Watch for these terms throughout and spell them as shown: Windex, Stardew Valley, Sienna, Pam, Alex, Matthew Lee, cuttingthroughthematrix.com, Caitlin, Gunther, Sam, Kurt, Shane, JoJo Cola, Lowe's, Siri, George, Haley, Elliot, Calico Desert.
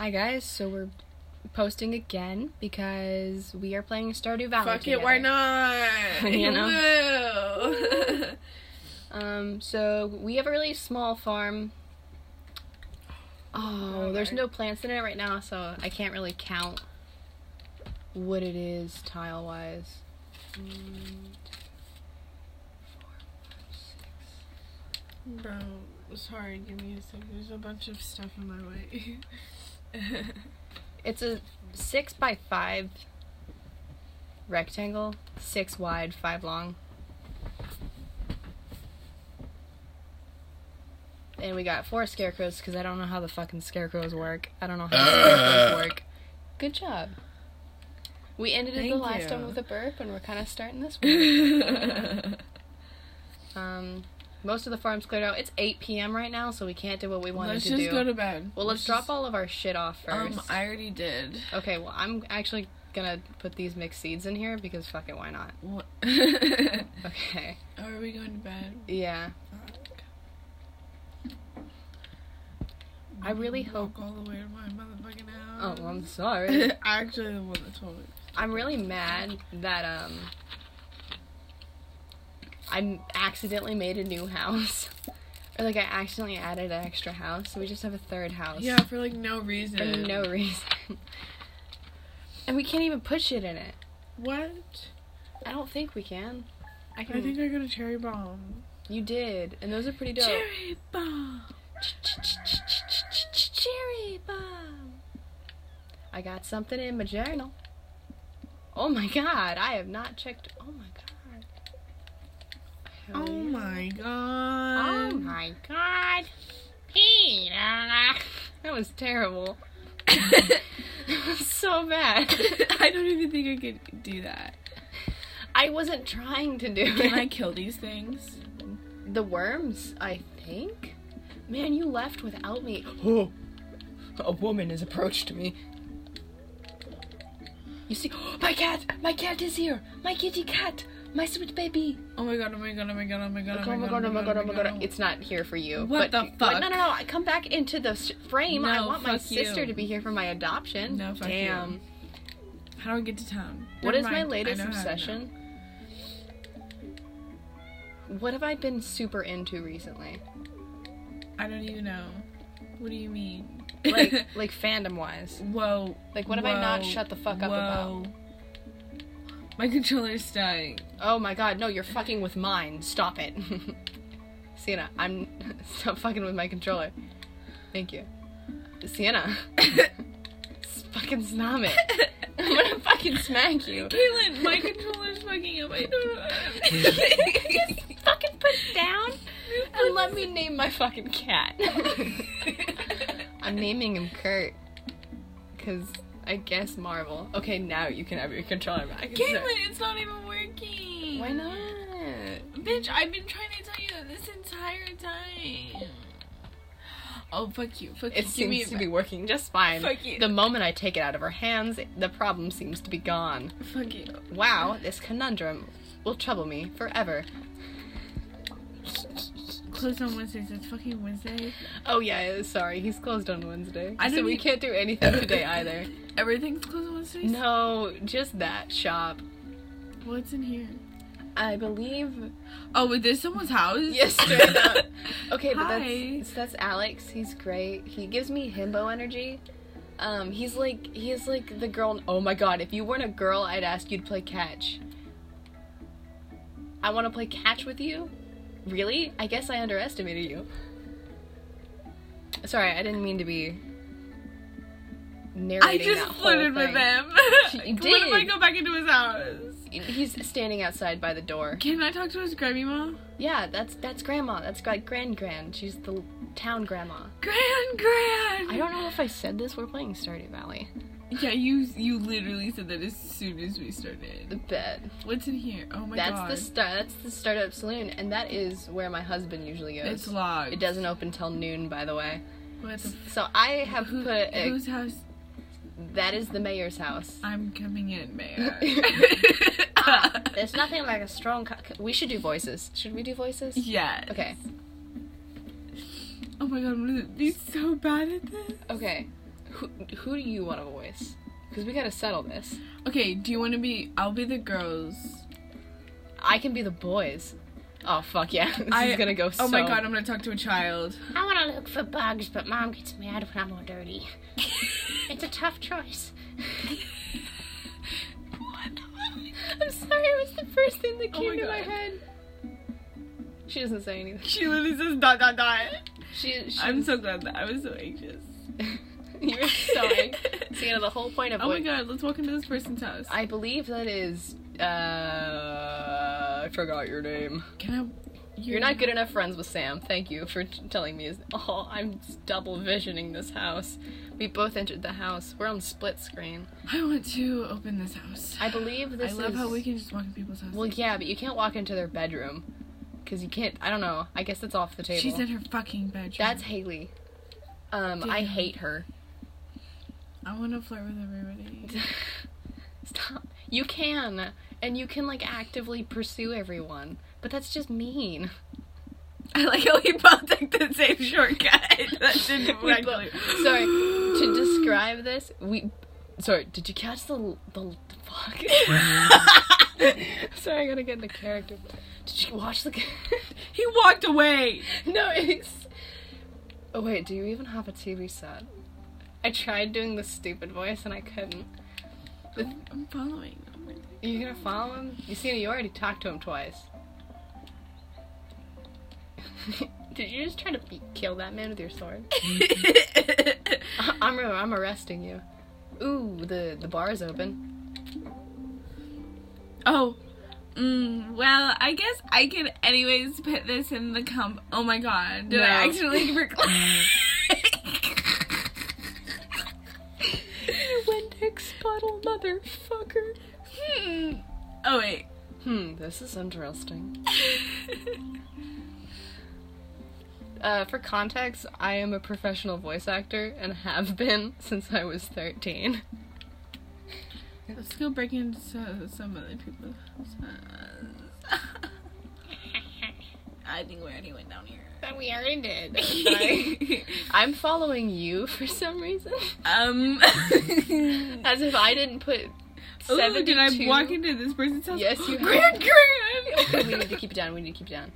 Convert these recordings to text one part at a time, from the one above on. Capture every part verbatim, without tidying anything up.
Hi guys, so we're posting again because we are playing Stardew Valley Fuck together. It, why not? You know? um, so we have a really small farm. Oh, oh there's no plants in it right now, so I can't really count what it is tile-wise. Mm. Bro, sorry, give me a sec. There's a bunch of stuff in my way. It's a six by five rectangle, six wide, five long. And we got four scarecrows because I don't know how the fucking scarecrows work. I don't know how the scarecrows work. Good job. We ended Thank the last you. one with a burp, and we're kind of starting this one. um. Most of the farm's cleared out. It's eight p.m. right now, so we can't do what we wanted let's to do. Let's just go to bed. Well, let's, let's drop just... all of our shit off first. Um, I already did. Okay, well, I'm actually gonna put these mixed seeds in here, because fuck it, why not? What? Okay. Oh, are we going to bed? Yeah. Fuck. I really hope... all the way to my motherfucking house. Oh, well, I'm sorry. Actually, the one that told me. I'm really mad that, um... I accidentally made a new house. Or, like, I accidentally added an extra house. So we just have a third house. Yeah, for, like, no reason. For no reason. And we can't even put shit in it. What? I don't think we can. I can. I think I got a cherry bomb. You did. And those are pretty dope. Cherry bomb. Cherry bomb. I got something in my journal. Oh, my God. I have not checked. Oh, my God. Oh my God. Oh my God. Peter. That was terrible. That was so bad. I don't even think I could do that. I wasn't trying to do Can it. Can I kill these things? The worms, I think? Man, you left without me. Oh, a woman has approached me. You see, oh, my cat! My cat is here! My kitty cat! My sweet baby. Oh my God, oh my God, oh my God, oh my God, oh my God, oh my God, oh my God. It's not here for you. What the fuck? No, no, no. Come back into the frame. I want my sister to be here for my adoption. No, fuck you. Damn. How do I get to town? What is my latest obsession? What have I been super into recently? I don't even know. What do you mean? Like, like fandom-wise. Whoa. Like, what have I not shut the fuck up about? My controller's dying. Oh my God, no, you're fucking with mine. Stop it. Sienna, I'm... Stop fucking with my controller. Thank you. Sienna. Fucking snom it. I'm gonna fucking smack you. Caitlin, my controller's fucking up. I don't know. Just fucking put it down and let me name my fucking cat. I'm naming him Kurt. Because... I guess Marvel. Okay, now you can have your controller back. Caitlin, it's not even working. Why not? Bitch, I've been trying to tell you that this entire time. Oh, fuck you. Fuck you. It seems to be working just fine. Fuck you. The moment I take it out of her hands, the problem seems to be gone. Fuck you. Wow, this conundrum will trouble me forever. Closed on Wednesdays. It's fucking Wednesday. Oh yeah, sorry. He's closed on Wednesday. I so we need... can't do anything today either. Everything's closed on Wednesdays? No, just that shop. What's in here? I believe... Oh, is this someone's house? Yes, straight up. Okay, but that's, that's Alex. He's great. He gives me himbo energy. Um, he's like, he's like the girl... Oh my God, if you weren't a girl, I'd ask you to play catch. I want to play catch with you? Really? I guess I underestimated you. Sorry, I didn't mean to be narrating that whole thing. I just flirted with him. You did. What if I go back into his house? He's standing outside by the door. Can I talk to his grandma? Yeah, that's that's grandma. That's like grand-grand. She's the town grandma. Grand-grand! I don't know if I said this. We're playing Stardew Valley. Yeah, you you literally said that as soon as we started. The bed. What's in here? Oh my that's God. The star- that's the startup saloon, and that is where my husband usually goes. It's locked. It doesn't open till noon, by the way. What the f- so I have Who, put a... Whose house? That is the mayor's house. I'm coming in, mayor. Ah, there's nothing like a strong... Co- we should do voices. Should we do voices? Yes. Okay. Oh my God, I'm really, he's so bad at this. Okay. Who, who do you want to voice? Because we gotta settle this. Okay, do you want to be... I'll be the girls. I can be the boys. Oh, fuck yeah. This I, is gonna go so... Oh my god, I'm gonna talk to a child. I want to look for bugs, but Mom gets mad when I'm all dirty. It's a tough choice. What? I'm sorry, it was the first thing that came oh my to god. my head. She doesn't say anything. She literally says dot dot dot. She, she I'm was... so glad that I was so anxious. You were so anxious. So, you know, the whole point of... Oh what... my god, let's walk into this person's house. I believe that is... Uh, I forgot your name. Can I... You're, You're not good enough friends with Sam. Thank you for t- telling me. Oh, I'm double visioning this house. We both entered the house. We're on split screen. I want to open this house. I believe this is... I love is... how we can just walk into people's houses. Well, yeah, but you can't walk into their bedroom. Because you can't... I don't know. I guess it's off the table. She's in her fucking bedroom. That's Haley. Um, Dude. I hate her. I want to flirt with everybody. Stop. You can. And you can, like, actively pursue everyone. But that's just mean. I like how we both took the same shortcut. That didn't work. Both, sorry, to describe this, we... Sorry, did you catch the... the, the fuck? Sorry, I gotta get in the character. Did you watch the... He walked away! No, it's... Oh, wait, do you even have a T V set? I tried doing the stupid voice, and I couldn't. The... I'm, I'm following. You're gonna follow him? You see, you already talked to him twice. Did you just try to be- kill that man with your sword? I'm I'm arresting you. Ooh, the the bar is open. Oh, mm, well, I guess I could anyways put this in the comp. Oh my god, did no. I accidentally recline? You Windex bottle, motherfucker. Hmm. Oh wait. Hmm. This is interesting. Uh, for context, I am a professional voice actor and have been since I was thirteen. Let's go break into some other people's houses. I think we already went down here. But we already did. I, I'm following you for some reason. Um, as if I didn't put. Oh, did I walk into this person's house? Yes, you. Grand, grand. We need to keep it down. We need to keep it down.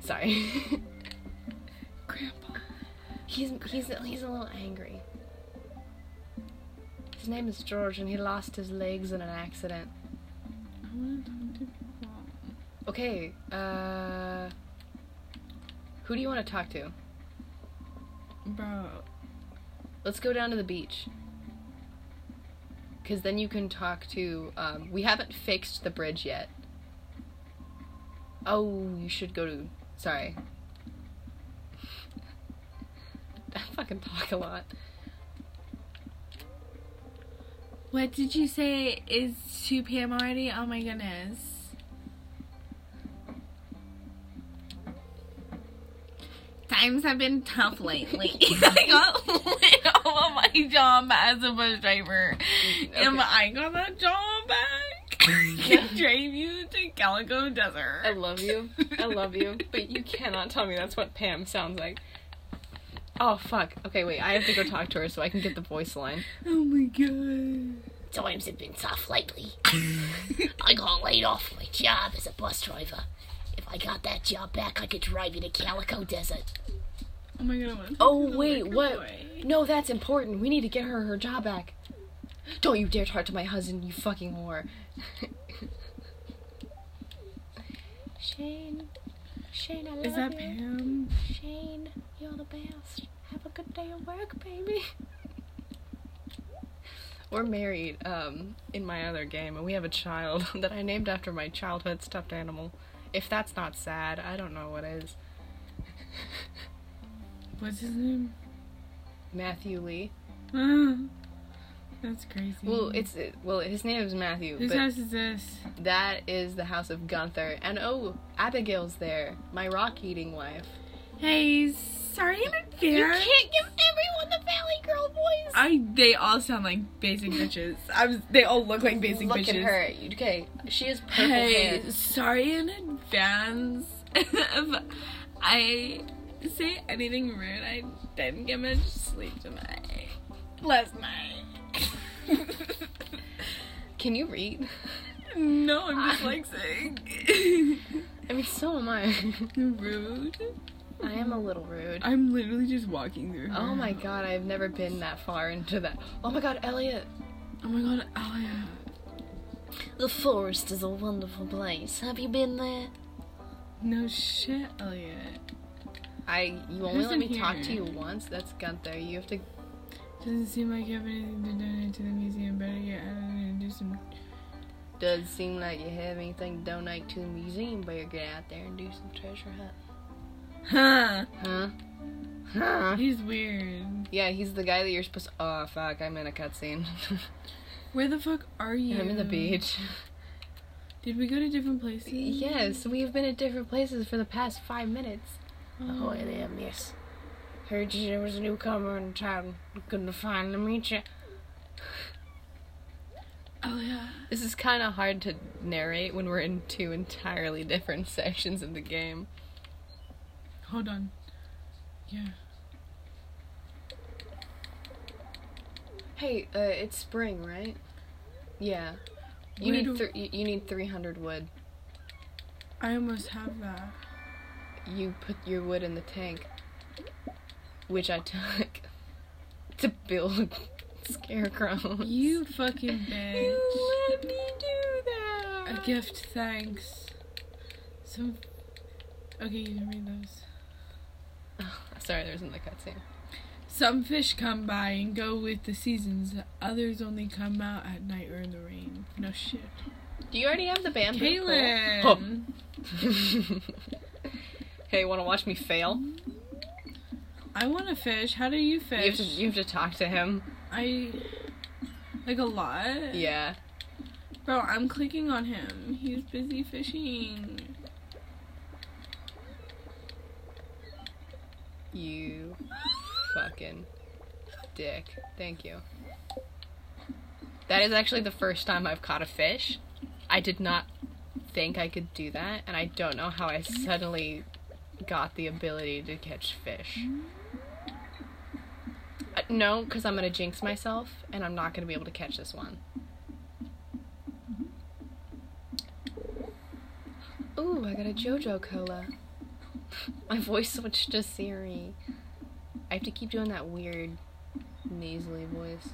Sorry. Grandpa. He's he's he's a little angry. His name is George, and he lost his legs in an accident. I want to talk to people. Okay. Uh. Who do you want to talk to? Bro. Let's go down to the beach. Because then you can talk to. Um, we haven't fixed the bridge yet. Oh, you should go to. Sorry. I fucking talk a lot. What did you say is to Pam already? Oh my goodness. Times have been tough lately. I got laid off of my job as a bus driver. Okay. And I got that job back. I drive you to Calico Desert. I love you. I love you. But you cannot tell me that's what Pam sounds like. Oh, fuck. Okay, wait, I have to go talk to her so I can get the voice line. Oh my god. Times have been tough lately. I got laid off my job as a bus driver. If I got that job back, I could drive you to Calico Desert. Oh my god, I want to Oh, wait, what? Boy. No, that's important. We need to get her her job back. Don't you dare talk to my husband, you fucking whore. Shane... Shane, I love you. Is that you. Pam? Shane, you're the best. Have a good day at work, baby. We're married um, in my other game, and we have a child that I named after my childhood stuffed animal. If that's not sad, I don't know what is. What's his name? Matthew Lee. Uh, that's crazy. Well, it's it, well, his name is Matthew. Whose house is this? That is the house of Gunther. And oh, Abigail's there, my rock-eating wife. Hey, sorry in advance. You can't give everyone the Valley Girl voice. I. They all sound like basic bitches. I was. They all look like basic look bitches. Look at her. Okay, she is purple. Hey, hair. Sorry in advance if I say anything rude. I didn't get much sleep tonight. last night. Can you read? No, I'm just like saying. I mean, so am I. Rude. I am a little rude. I'm literally just walking through here. Oh my god, I've never been that far into that. Oh my god, Elliot. Oh my god, Elliot. The forest is a wonderful place. Have you been there? No shit, Elliot. I, you only let me here? talk to you once? That's Gunther. You have to... Doesn't seem like you have anything to donate to the museum. Better yet, I'm gonna do some... Doesn't seem like you have anything to donate to the museum. Better get out there and do some treasure hunt. Huh. Huh? Huh? He's weird. Yeah, he's the guy that you're supposed to... Oh, fuck, I'm in a cutscene. Where the fuck are you? I'm in the beach. Did we go to different places? Yes, we've been at different places for the past five minutes. Oh, I am, yes. Heard you there was a newcomer in town. Couldn't find to meet you. Oh, yeah. This is kind of hard to narrate when we're in two entirely different sections of the game. Hold on. Yeah. Hey, uh, it's spring, right? Yeah. You Where need th- we... you need three hundred wood. I almost have that. You put your wood in the tank, which I took to build scarecrows. You fucking bitch! You let me do that. A gift, thanks. Some. Okay, you can read those. Oh, sorry, there wasn't the cutscene. Some fish come by and go with the seasons. Others only come out at night or in the rain. No shit. Do you already have the bamboo? Caitlin! Oh. Hey, want to watch me fail? I want to fish. How do you fish? You have, to, you have to talk to him. I... Like a lot? Yeah. Bro, I'm clicking on him. He's busy fishing. You... Fucking dick. Thank you. That is actually the first time I've caught a fish. I did not think I could do that, and I don't know how I suddenly got the ability to catch fish. Uh, no, because I'm going to jinx myself, and I'm not going to be able to catch this one. Ooh, I got a JoJo Cola. My voice switched to Siri. I have to keep doing that weird, nasally voice.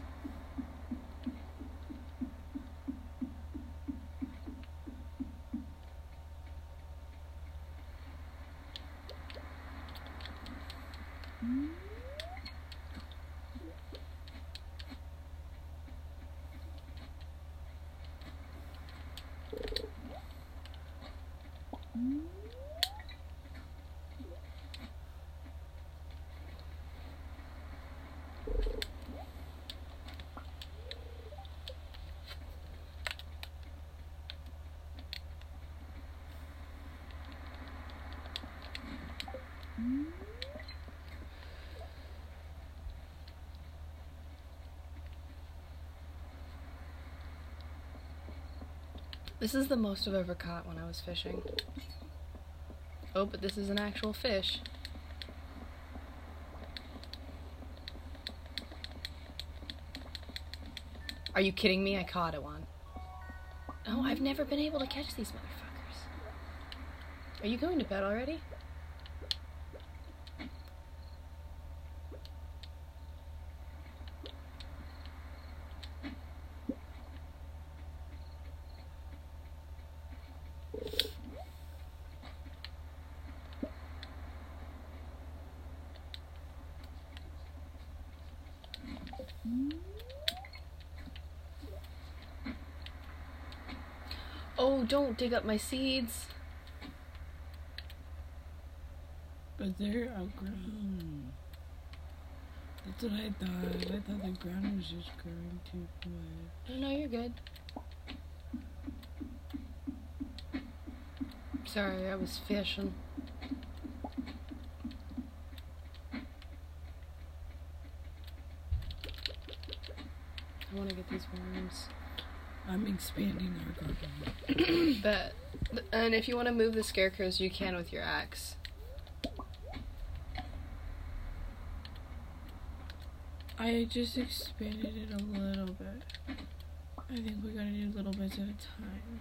This is the most I've ever caught when I was fishing. Oh, but this is an actual fish. Are you kidding me? I caught it one. Oh, I've never been able to catch these motherfuckers. Are you going to bed already? Oh, don't dig up my seeds. But they're outgrown. That's what I thought. I thought the ground was just growing too much. No, no, you're good. Sorry, I was fishing. I want to get these worms. I'm expanding our garden. But, and if you want to move the scarecrows, you can with your axe. I just expanded it a little bit. I think we're gonna do little bits at a time.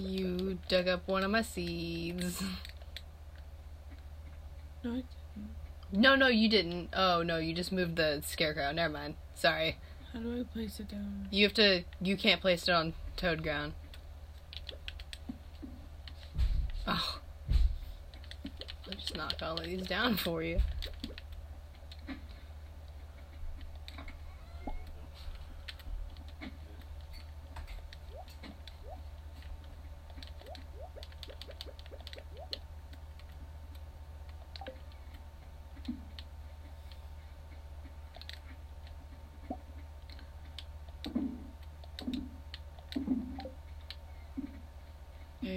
You dug up one of my seeds. No, I didn't. No, no, you didn't. Oh, no, you just moved the scarecrow. Never mind. Sorry. How do I place it down? You have to... You can't place it on toad ground. Oh. I'll just knock all of these down for you.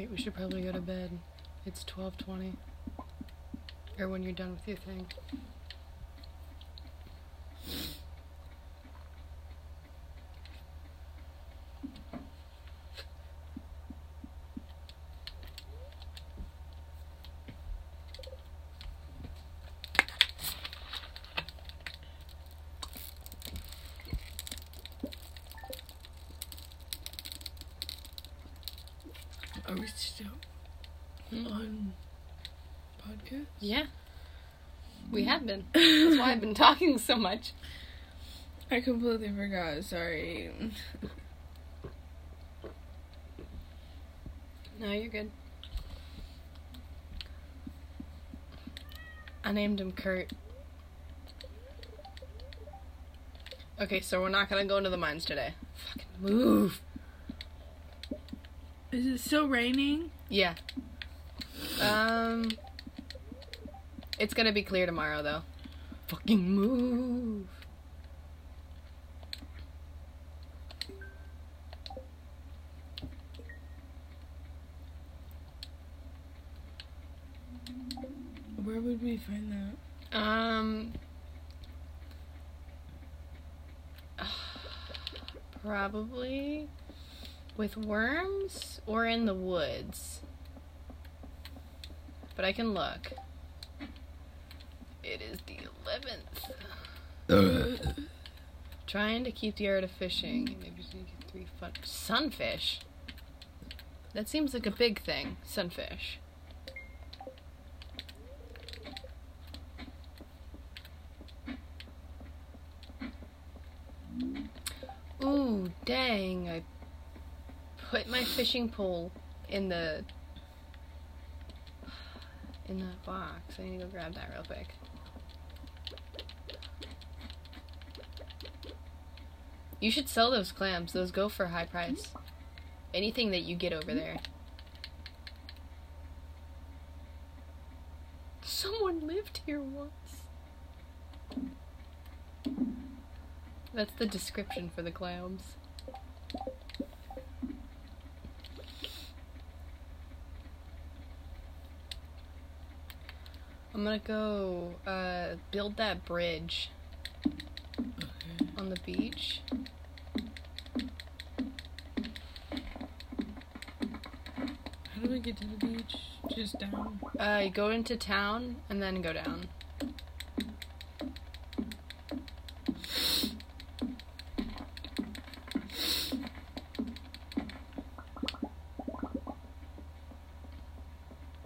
We should probably go to bed. It's twelve twenty. Or when you're done with your thing. Are we still on podcast? Yeah. We have been. That's why I've been talking so much. I completely forgot. Sorry. No, you're good. I named him Kurt. Okay, so we're not going to go into the mines today. Fucking move. Is it still raining? Yeah. Um. It's gonna be clear tomorrow, though. Fucking move. Where would we find that? Um. Probably. With worms or in the woods, but I can look. It is the eleventh. Uh. Trying to keep the art of fishing. Maybe you get three fun sunfish. That seems like a big thing. Sunfish. Ooh, dang! I. Put my fishing pole in the in the box. I need to go grab that real quick. You should sell those clams. Those go for a high price. Anything that you get over there. Someone lived here once. That's the description for the clams. I'm gonna go uh, build that bridge okay. on the beach. How do we get to the beach? Just down? Uh, go into town and then go down.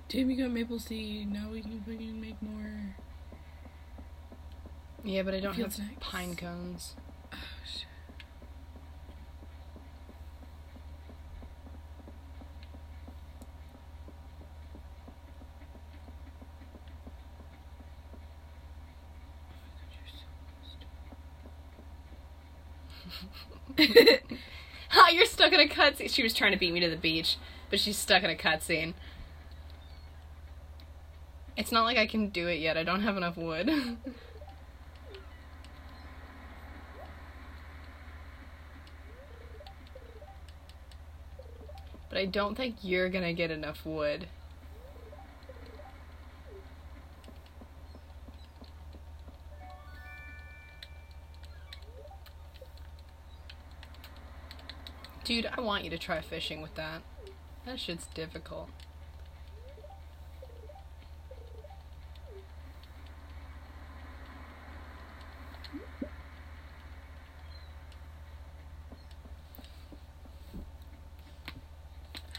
Damn, we got maple seed. Now we can fucking make more. Yeah, but I don't have snacks. Pine cones. Oh, shit. Oh, my God, you're so close to me. Ha, you're stuck in a cutscene. She was trying to beat me to the beach, but she's stuck in a cutscene. It's not like I can do it yet. I don't have enough wood. But I don't think you're gonna get enough wood. Dude, I want you to try fishing with that. That shit's difficult.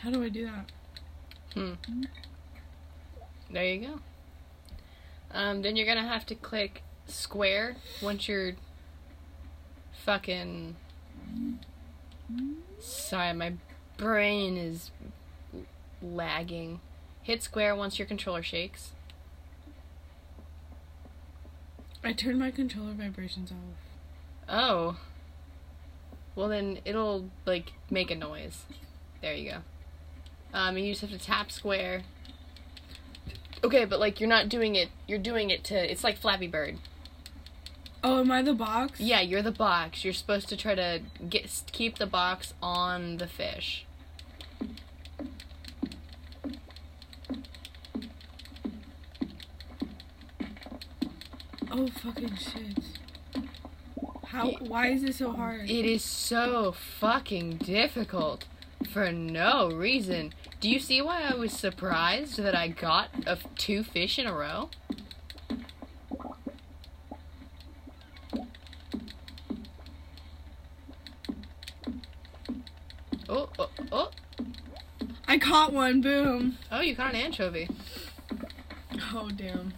How do I do that? Hmm. There you go. Um, then you're gonna have to click square once you're fucking... Sorry, my brain is lagging. Hit square once your controller shakes. I turned my controller vibrations off. Oh. Well then, it'll, like, make a noise. There you go. Um, and you just have to tap square. Okay, but, like, you're not doing it, you're doing it to, it's like Flappy Bird. Oh, am I the box? Yeah, you're the box. You're supposed to try to get keep the box on the fish. Oh, fucking shit. How? Why is it so hard? It is so fucking difficult for no reason. Do you see why I was surprised that I got a, two fish in a row? Oh, oh, oh. I caught one, boom. Oh, you caught an anchovy. Oh, damn.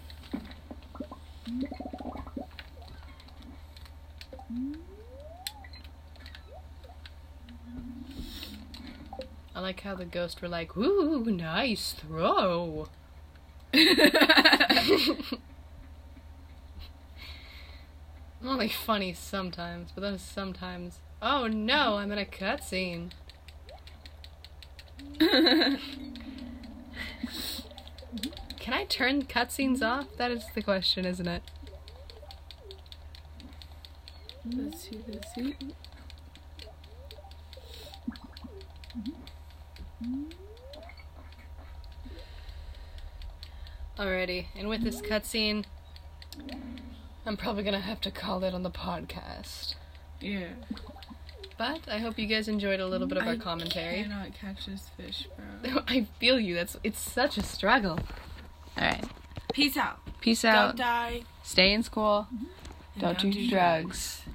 I like how the ghosts were like, ooh, nice throw. Only funny sometimes, but those sometimes. Oh no, I'm in a cutscene. Can I turn cutscenes off? That is the question, isn't it? Let's see, let's see. Alrighty, and with this cutscene, I'm probably gonna have to call it on the podcast. Yeah. But I hope you guys enjoyed a little bit of I our commentary. I cannot catch this fish, bro. I feel you. That's it's such a struggle. All right. Peace out. Peace out. Don't die. Stay in school. And don't do, do drugs. drugs.